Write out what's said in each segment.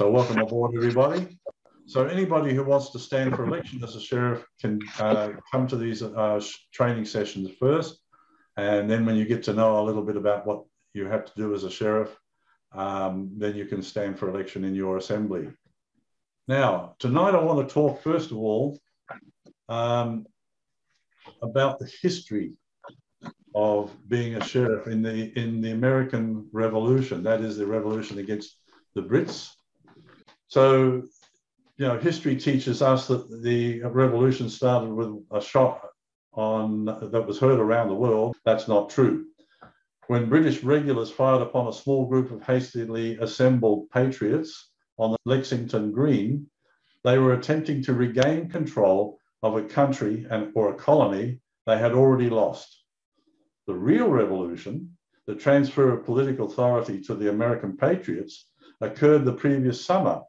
So welcome aboard, everybody. So anybody who wants to stand for election as a sheriff can come to these training sessions first. And then when you get to know a little bit about what you have to do as a sheriff, then you can stand for election in your assembly. Now, tonight I want to talk, first of all, about the history of being a sheriff in the American Revolution, that is the revolution against the Brits. So, you know, history teaches us that the revolution started with a shot on that was heard around the world. That's not true. When British regulars fired upon a small group of hastily assembled patriots on Lexington Green, they were attempting to regain control of a country or a colony they had already lost. The real revolution, the transfer of political authority to the American patriots, occurred the previous summer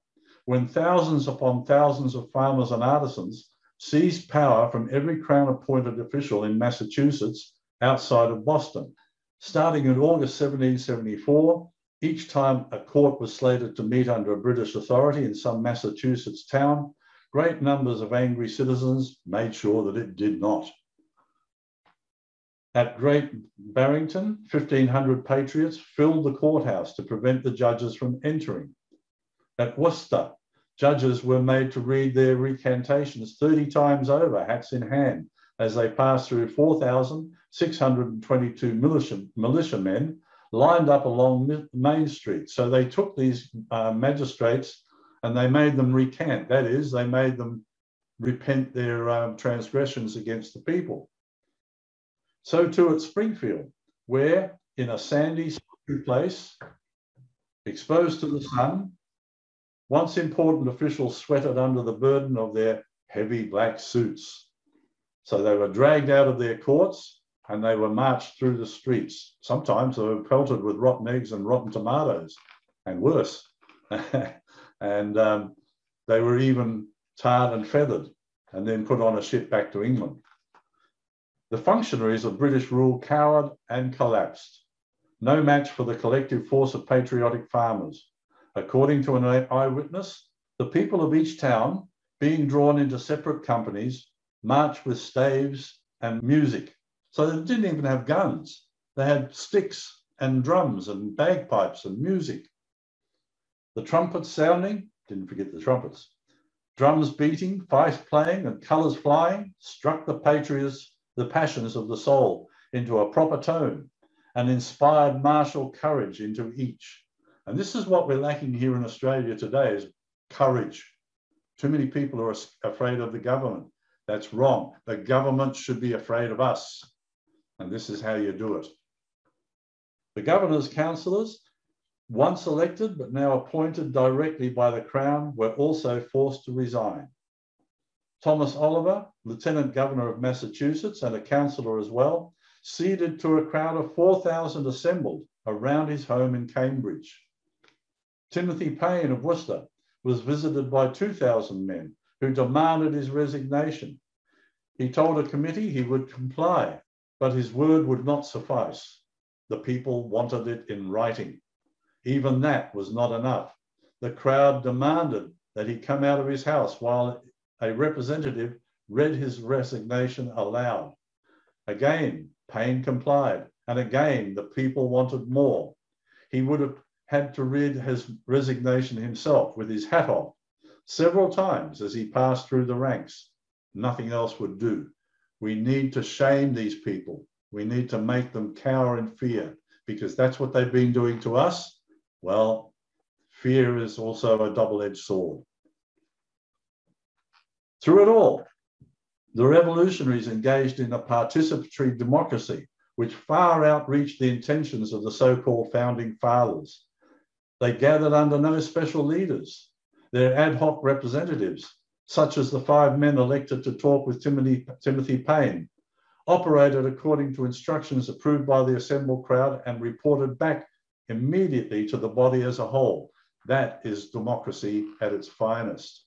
when thousands upon thousands of farmers and artisans seized power from every Crown-appointed official in Massachusetts outside of Boston. Starting in August 1774, each time a court was slated to meet under British authority in some Massachusetts town, great numbers of angry citizens made sure that it did not. At Great Barrington, 1,500 patriots filled the courthouse to prevent the judges from entering. At Worcester, judges were made to read their recantations 30 times over, hats in hand, as they passed through 4,622 militiamen lined up along Main Street. So they took these magistrates and they made them recant. That is, they made them repent their transgressions against the people. So too at Springfield, where in a sandy place, exposed to the sun, once important officials sweated under the burden of their heavy black suits. So they were dragged out of their courts and they were marched through the streets. Sometimes they were pelted with rotten eggs and rotten tomatoes, and worse. And they were even tarred and feathered and then put on a ship back to England. The functionaries of British rule cowered and collapsed. No match for the collective force of patriotic farmers. According to an eyewitness, the people of each town, being drawn into separate companies, marched with staves and music. So they didn't even have guns. They had sticks and drums and bagpipes and music. The trumpets sounding, didn't forget the trumpets, drums beating, fifes playing, and colours flying, struck the patriots, the passions of the soul into a proper tone and inspired martial courage into each. And this is what we're lacking here in Australia today, is courage. Too many people are afraid of the government. That's wrong. The government should be afraid of us. And this is how you do it. The governor's councillors, once elected but now appointed directly by the Crown, were also forced to resign. Thomas Oliver, Lieutenant Governor of Massachusetts and a councillor as well, ceded to a crowd of 4,000 assembled around his home in Cambridge. Timothy Payne of Worcester was visited by 2,000 men who demanded his resignation. He told a committee he would comply, but his word would not suffice. The people wanted it in writing. Even that was not enough. The crowd demanded that he come out of his house while a representative read his resignation aloud. Again, Payne complied, and again, the people wanted more. He would have had to read his resignation himself with his hat off several times as he passed through the ranks. Nothing else would do. We need to shame these people. We need to make them cower in fear, because that's what they've been doing to us. Well, fear is also a double-edged sword. Through it all, the revolutionaries engaged in a participatory democracy which far outreached the intentions of the so-called founding fathers. They gathered under no special leaders. Their ad hoc representatives, such as the five men elected to talk with Timothy Payne, operated according to instructions approved by the assembled crowd and reported back immediately to the body as a whole. That is democracy at its finest.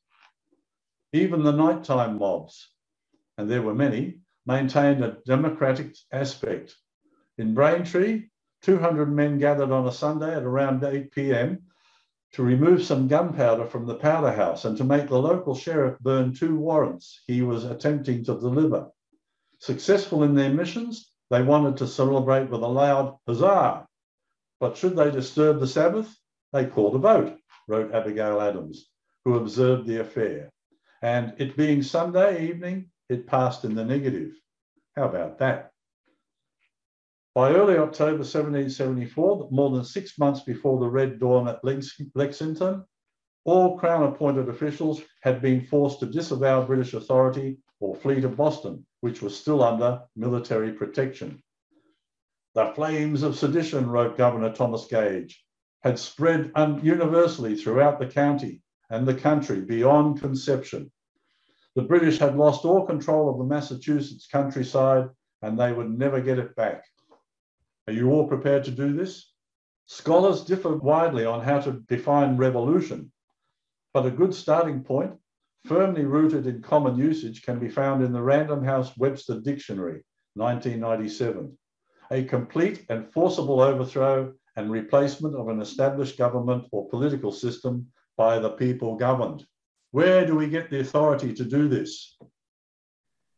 Even the nighttime mobs, and there were many, maintained a democratic aspect. In Braintree, 200 men gathered on a Sunday at around 8 p.m. to remove some gunpowder from the powder house and to make the local sheriff burn 2 warrants he was attempting to deliver. Successful in their missions, they wanted to celebrate with a loud huzzah. But should they disturb the Sabbath, they called a vote, wrote Abigail Adams, who observed the affair. And it being Sunday evening, it passed in the negative. How about that? By early October 1774, more than 6 months before the Red Dawn at Lexington, all Crown-appointed officials had been forced to disavow British authority or flee to Boston, which was still under military protection. The flames of sedition, wrote Governor Thomas Gage, had spread universally throughout the county and the country beyond conception. The British had lost all control of the Massachusetts countryside, and they would never get it back. Are you all prepared to do this? Scholars differ widely on how to define revolution, but a good starting point, firmly rooted in common usage, can be found in the Random House Webster Dictionary, 1997. A complete and forcible overthrow and replacement of an established government or political system by the people governed. Where do we get the authority to do this?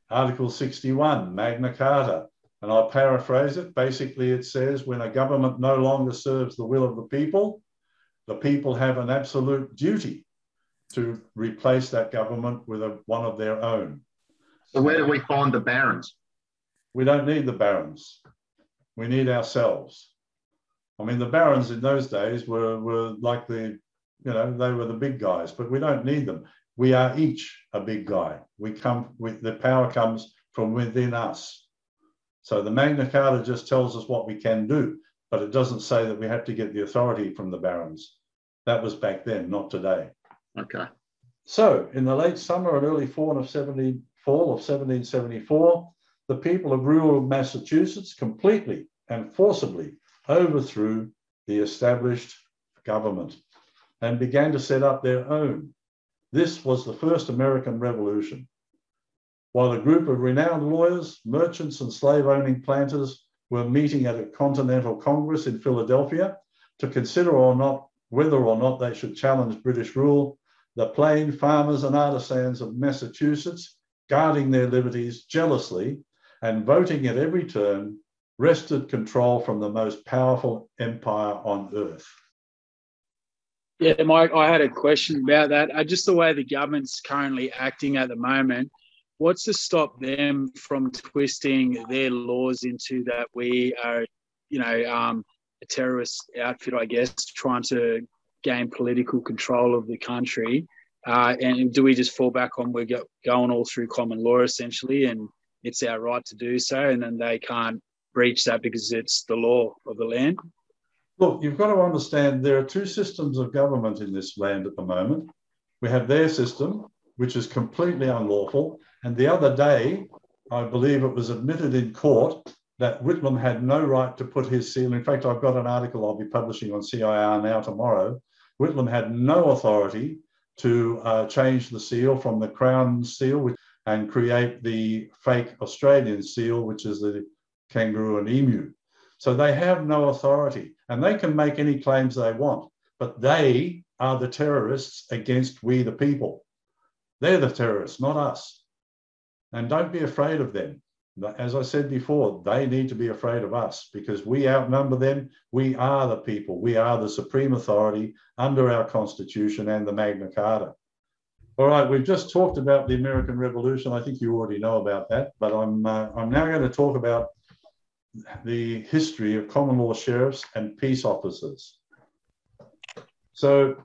Article 61, Magna Carta. And I'll paraphrase it. Basically, it says when a government no longer serves the will of the people have an absolute duty to replace that government with one of their own. So where do we find the barons? We don't need the barons. We need ourselves. I mean, the barons in those days were like the, you know, they were the big guys, but we don't need them. We are each a big guy. We come with, the power comes from within us. So the Magna Carta just tells us what we can do, but it doesn't say that we have to get the authority from the barons. That was back then, not today. Okay. So in the late summer and early fall of 1774, the people of rural Massachusetts completely and forcibly overthrew the established government and began to set up their own. This was the first American Revolution. While a group of renowned lawyers, merchants, and slave-owning planters were meeting at a Continental Congress in Philadelphia to consider whether or not they should challenge British rule, the plain farmers and artisans of Massachusetts, guarding their liberties jealously and voting at every turn, wrested control from the most powerful empire on earth. Yeah, Mike, I had a question about that. Just the way the government's currently acting at the moment, what's to stop them from twisting their laws into that we are, you know, a terrorist outfit, I guess, trying to gain political control of the country? And do we just fall back on we're going all through common law, essentially, and it's our right to do so, and then they can't breach that because it's the law of the land? Look, you've got to understand there are 2 systems of government in this land at the moment. We have their system, which is completely unlawful. And the other day, I believe it was admitted in court that Whitlam had no right to put his seal. In fact, I've got an article I'll be publishing on CIR now tomorrow. Whitlam had no authority to change the seal from the Crown seal and create the fake Australian seal, which is the kangaroo and emu. So they have no authority, and they can make any claims they want, but they are the terrorists against we the people. They're the terrorists, not us. And don't be afraid of them. As I said before, they need to be afraid of us because we outnumber them. We are the people. We are the supreme authority under our Constitution and the Magna Carta. All right, we've just talked about the American Revolution. I think you already know about that, but I'm now going to talk about the history of common law sheriffs and peace officers. So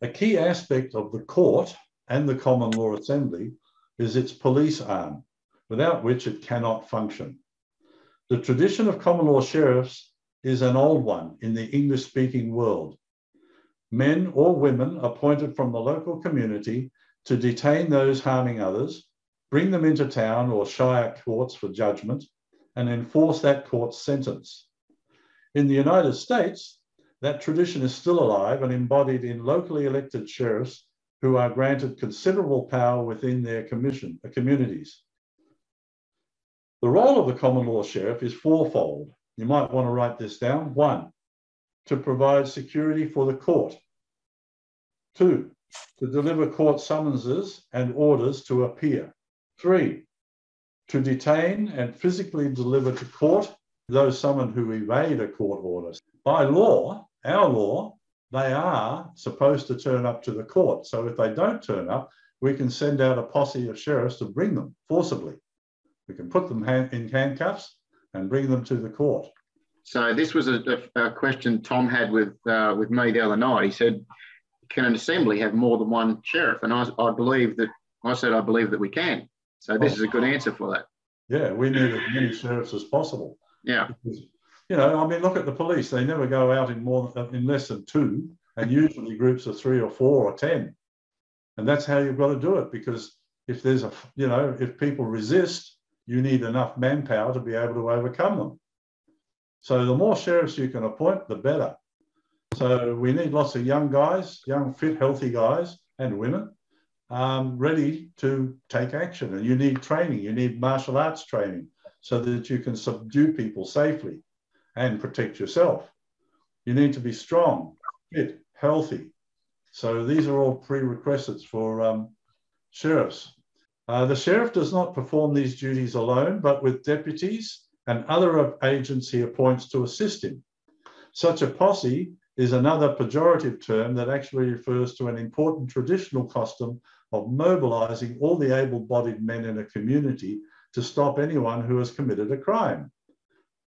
a key aspect of the court and the Common Law Assembly is its police arm, without which it cannot function. The tradition of common law sheriffs is an old one in the English-speaking world. Men or women appointed from the local community to detain those harming others, bring them into town or shire courts for judgment, and enforce that court's sentence. In the United States, that tradition is still alive and embodied in locally elected sheriffs who are granted considerable power within their communities. The role of the common law sheriff is 4-fold. You might want to write this down. 1, to provide security for the court 2, to deliver court summonses and orders to appear. 3, to detain and physically deliver to court those summoned who evade a court order. By law, our law, they are supposed to turn up to the court. So if they don't turn up, we can send out a posse of sheriffs to bring them forcibly. We can put them in handcuffs and bring them to the court. So this was a question Tom had with me the other night. He said, can an assembly have more than one sheriff? And I believe that we can. So this is a good answer for that. Yeah, we need as many sheriffs as possible. Yeah. Because, you know, I mean, look at the police. They never go out in less than 2, and usually groups of 3 or 4 or 10. And that's how you've got to do it, because if there's a, you know, if people resist, you need enough manpower to be able to overcome them. So the more sheriffs you can appoint, the better. So we need lots of young guys, young, fit, healthy guys and women ready to take action. And you need training, you need martial arts training so that you can subdue people safely and protect yourself. You need to be strong, fit, healthy. So these are all prerequisites for sheriffs. The sheriff does not perform these duties alone, but with deputies and other agents he appoints to assist him. Such a posse is another pejorative term that actually refers to an important traditional custom of mobilizing all the able-bodied men in a community to stop anyone who has committed a crime.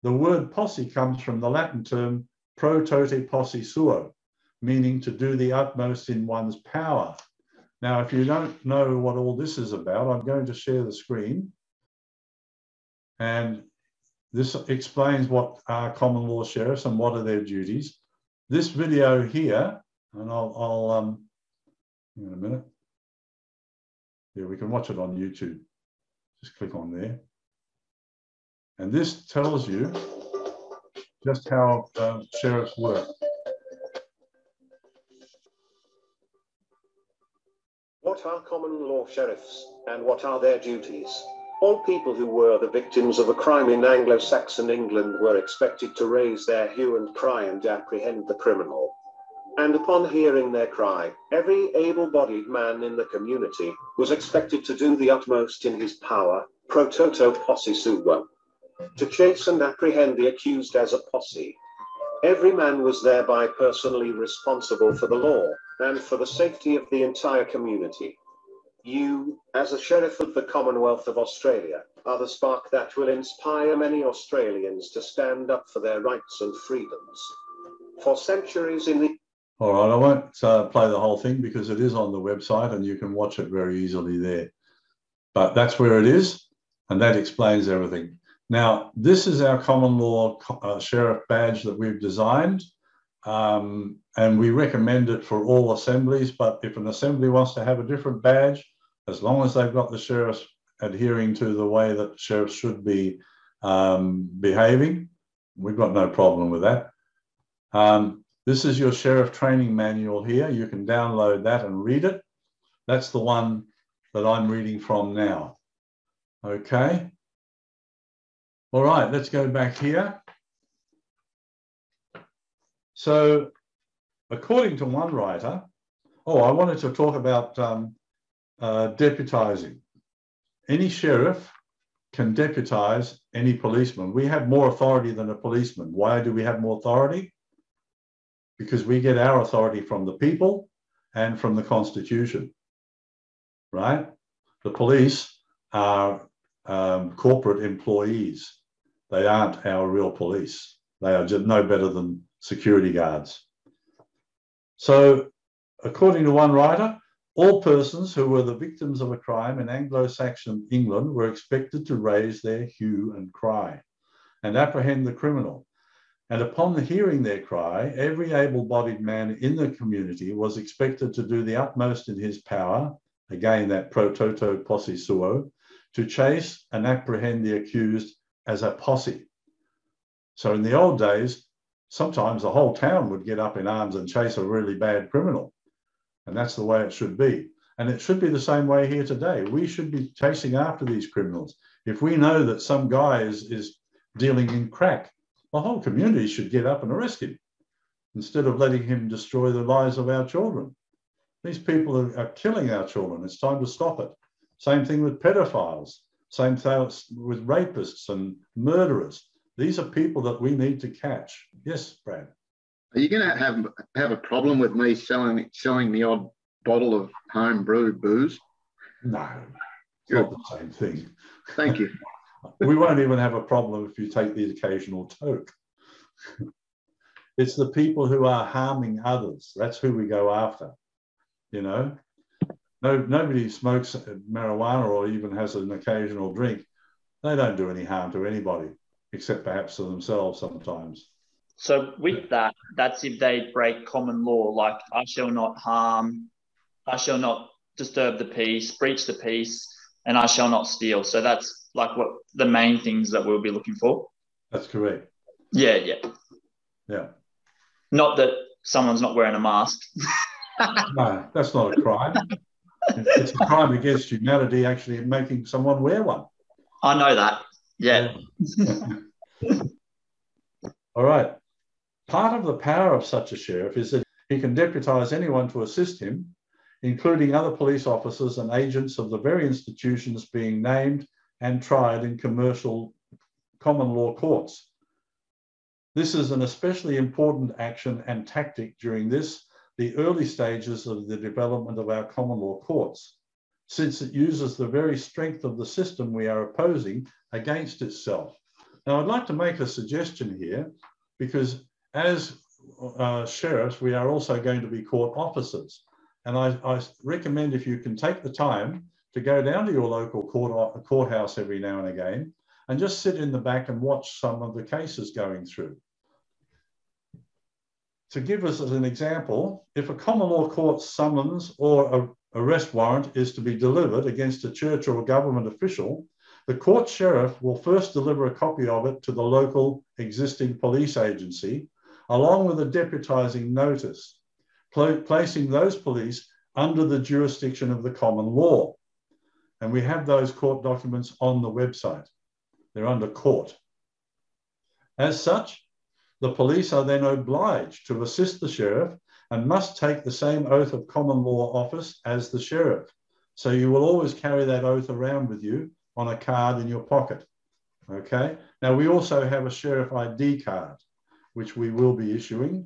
The word posse comes from the Latin term pro tote posse suo, meaning to do the utmost in one's power. Now, if you don't know what all this is about, I'm going to share the screen. And this explains what are common law sheriffs and what are their duties. This video here, and I'll in a minute. Yeah, we can watch it on YouTube. Just click on there. And this tells you just how sheriffs work. What are common law sheriffs and what are their duties? All people who were the victims of a crime in Anglo-Saxon England were expected to raise their hue and cry and apprehend the criminal. And upon hearing their cry, every able-bodied man in the community was expected to do the utmost in his power, pro toto posse suo, to chase and apprehend the accused as a posse. Every man was thereby personally responsible for the law and for the safety of the entire community. You, as a sheriff of the Commonwealth of Australia, are the spark that will inspire many Australians to stand up for their rights and freedoms. For centuries in the... All right, I won't play the whole thing because it is on the website and you can watch it very easily there. But that's where it is, and that explains everything. Now, this is our common law sheriff badge that we've designed. And we recommend it for all assemblies, but if an assembly wants to have a different badge, as long as they've got the sheriffs adhering to the way that sheriffs should be behaving, we've got no problem with that. This is your sheriff training manual here. You can download that and read it. That's the one that I'm reading from now. Okay. All right, let's go back here. So according to one writer, I wanted to talk about deputizing. Any sheriff can deputize any policeman. We have more authority than a policeman. Why do we have more authority? Because we get our authority from the people and from the Constitution, right? The police are corporate employees. They aren't our real police. They are just no better than security guards. So, according to one writer, all persons who were the victims of a crime in Anglo-Saxon England were expected to raise their hue and cry and apprehend the criminal. And upon the hearing their cry, every able-bodied man in the community was expected to do the utmost in his power, again that pro toto posse suo, to chase and apprehend the accused as a posse. So in the old days, sometimes the whole town would get up in arms and chase a really bad criminal. And that's the way it should be. And it should be the same way here today. We should be chasing after these criminals. If we know that some guy is dealing in crack, the whole community should get up and arrest him instead of letting him destroy the lives of our children. These people are killing our children. It's time to stop it. Same thing with pedophiles. Same thing with rapists and murderers. These are people that we need to catch. Yes, Brad. Are you going to have a problem with me selling the odd bottle of home brewed booze? No, it's not the same thing. Thank you. We won't even have a problem if you take the occasional toke. It's the people who are harming others. That's who we go after, you know. Nobody smokes marijuana or even has an occasional drink. They don't do any harm to anybody, except perhaps to themselves sometimes. So with that, that's if they break common law, like I shall not harm, I shall not disturb the peace, breach the peace, and I shall not steal. So that's like what the main things that we'll be looking for. That's correct. Yeah, yeah. Yeah. Not that someone's not wearing a mask. No, that's not a crime. It's a crime against humanity, actually, making someone wear one. I know that. Yeah. Yeah. All right. Part of the power of such a sheriff is that he can deputise anyone to assist him, including other police officers and agents of the very institutions being named and tried in commercial common law courts. This is an especially important action and tactic during the early stages of the development of our common law courts, since it uses the very strength of the system we are opposing against itself. Now, I'd like to make a suggestion here, because as sheriffs, we are also going to be court officers. And I recommend, if you can take the time to go down to your local courthouse every now and again, and just sit in the back and watch some of the cases going through. To give us as an example, if a common law court summons or an arrest warrant is to be delivered against a church or a government official, the court sheriff will first deliver a copy of it to the local existing police agency, along with a deputising notice, placing those police under the jurisdiction of the common law. And we have those court documents on the website. They're under court. As such, the police are then obliged to assist the sheriff and must take the same oath of common law office as the sheriff. So you will always carry that oath around with you on a card in your pocket. Okay. Now, we also have a sheriff ID card, which we will be issuing.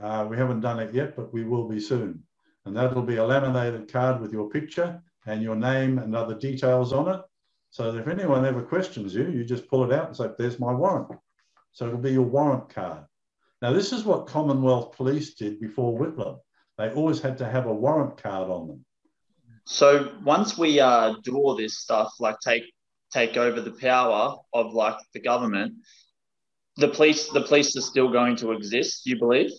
We haven't done it yet, but we will be soon. And that'll be a laminated card with your picture and your name and other details on it. So that if anyone ever questions you, you just pull it out and say, there's my warrant. So it'll be your warrant card. Now, this is what Commonwealth Police did before Whitlam. They always had to have a warrant card on them. So once we do all this stuff, like take over the power of like the government, the police are still going to exist, you believe?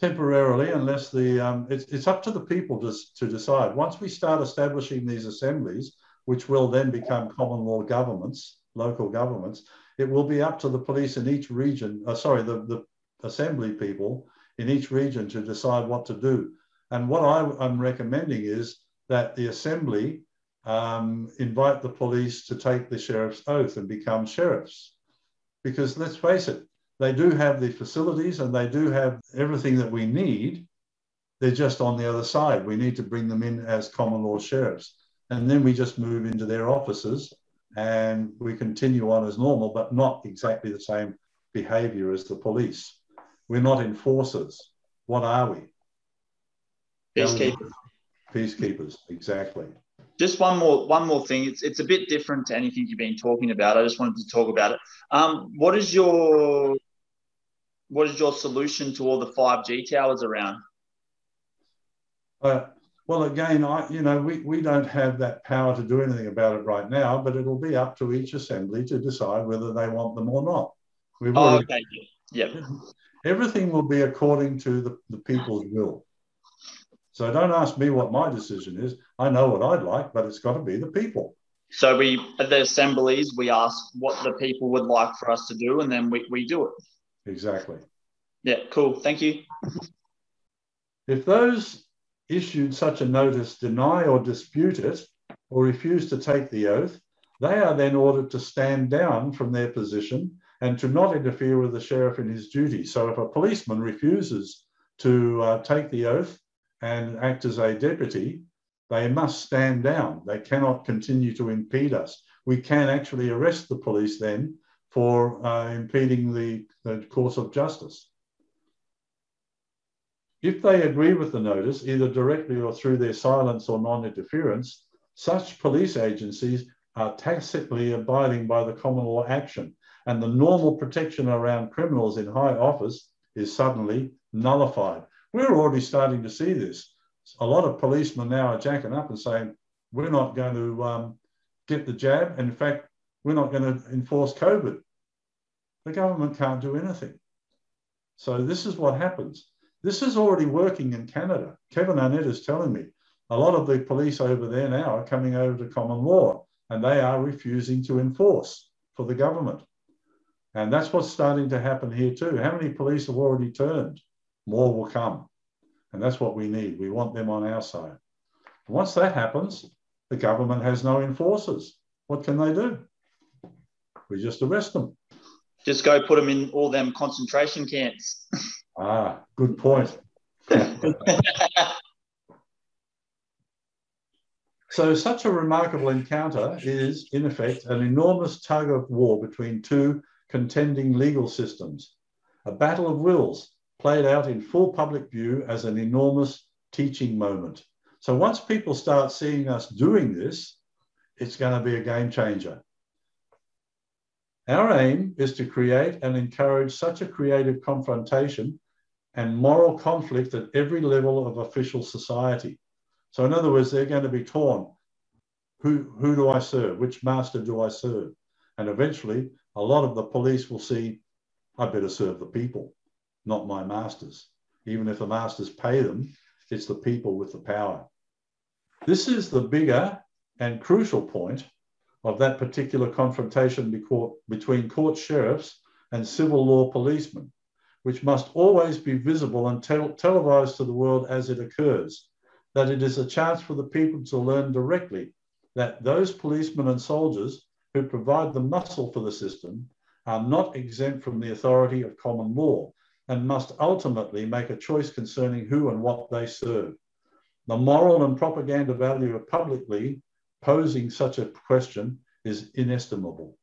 Temporarily, unless it's up to the people to decide. Once we start establishing these assemblies, which will then become common law governments, local governments, it will be up to the police in each region, the assembly people in each region to decide what to do. And what I'm recommending is that the assembly invite the police to take the sheriff's oath and become sheriffs. Because let's face it, they do have the facilities and they do have everything that we need. They're just on the other side. We need to bring them in as common law sheriffs. And then we just move into their offices and we continue on as normal, but not exactly the same behaviour as the police. We're not enforcers. What are we? Peacekeepers. Peacekeepers, exactly. Just one more thing. It's a bit different to anything you've been talking about. I just wanted to talk about it. What is your solution to all the 5G towers around? Well, again, we don't have that power to do anything about it right now, but it'll be up to each assembly to decide whether they want them or not. Okay. Yeah. Everything will be according to the people's will. So don't ask me what my decision is. I know what I'd like, but it's got to be the people. So we, at the assemblies, we ask what the people would like for us to do, and then we do it. Exactly. Yeah, cool. Thank you. If those issued such a notice deny or dispute it or refuse to take the oath, they are then ordered to stand down from their position and to not interfere with the sheriff in his duty. So if a policeman refuses to take the oath and act as a deputy, they must stand down. They cannot continue to impede us. We can actually arrest the police then for impeding the course of justice. If they agree with the notice, either directly or through their silence or non-interference, such police agencies are tacitly abiding by the common law action, and the normal protection around criminals in high office is suddenly nullified. We're already starting to see this. A lot of policemen now are jacking up and saying, we're not going to get the jab. And in fact, we're not going to enforce COVID. The government can't do anything. So this is what happens. This is already working in Canada. Kevin Annette is telling me a lot of the police over there now are coming over to common law, and they are refusing to enforce for the government. And that's what's starting to happen here too. How many police have already turned? More will come. And that's what we need. We want them on our side. And once that happens, the government has no enforcers. What can they do? We just arrest them. Just go put them in all them concentration camps. Ah, good point. So such a remarkable encounter is, in effect, an enormous tug of war between two contending legal systems, a battle of wills played out in full public view as an enormous teaching moment. So once people start seeing us doing this, it's going to be a game changer. Our aim is to create and encourage such a creative confrontation and moral conflict at every level of official society. So in other words, they're going to be torn. Who do I serve? Which master do I serve? And eventually, a lot of the police will see, I better serve the people, not my masters. Even if the masters pay them, it's the people with the power. This is the bigger and crucial point of that particular confrontation between court sheriffs and civil law policemen, which must always be visible and televised to the world as it occurs, that it is a chance for the people to learn directly that those policemen and soldiers who provide the muscle for the system are not exempt from the authority of common law and must ultimately make a choice concerning who and what they serve. The moral and propaganda value of publicly posing such a question is inestimable.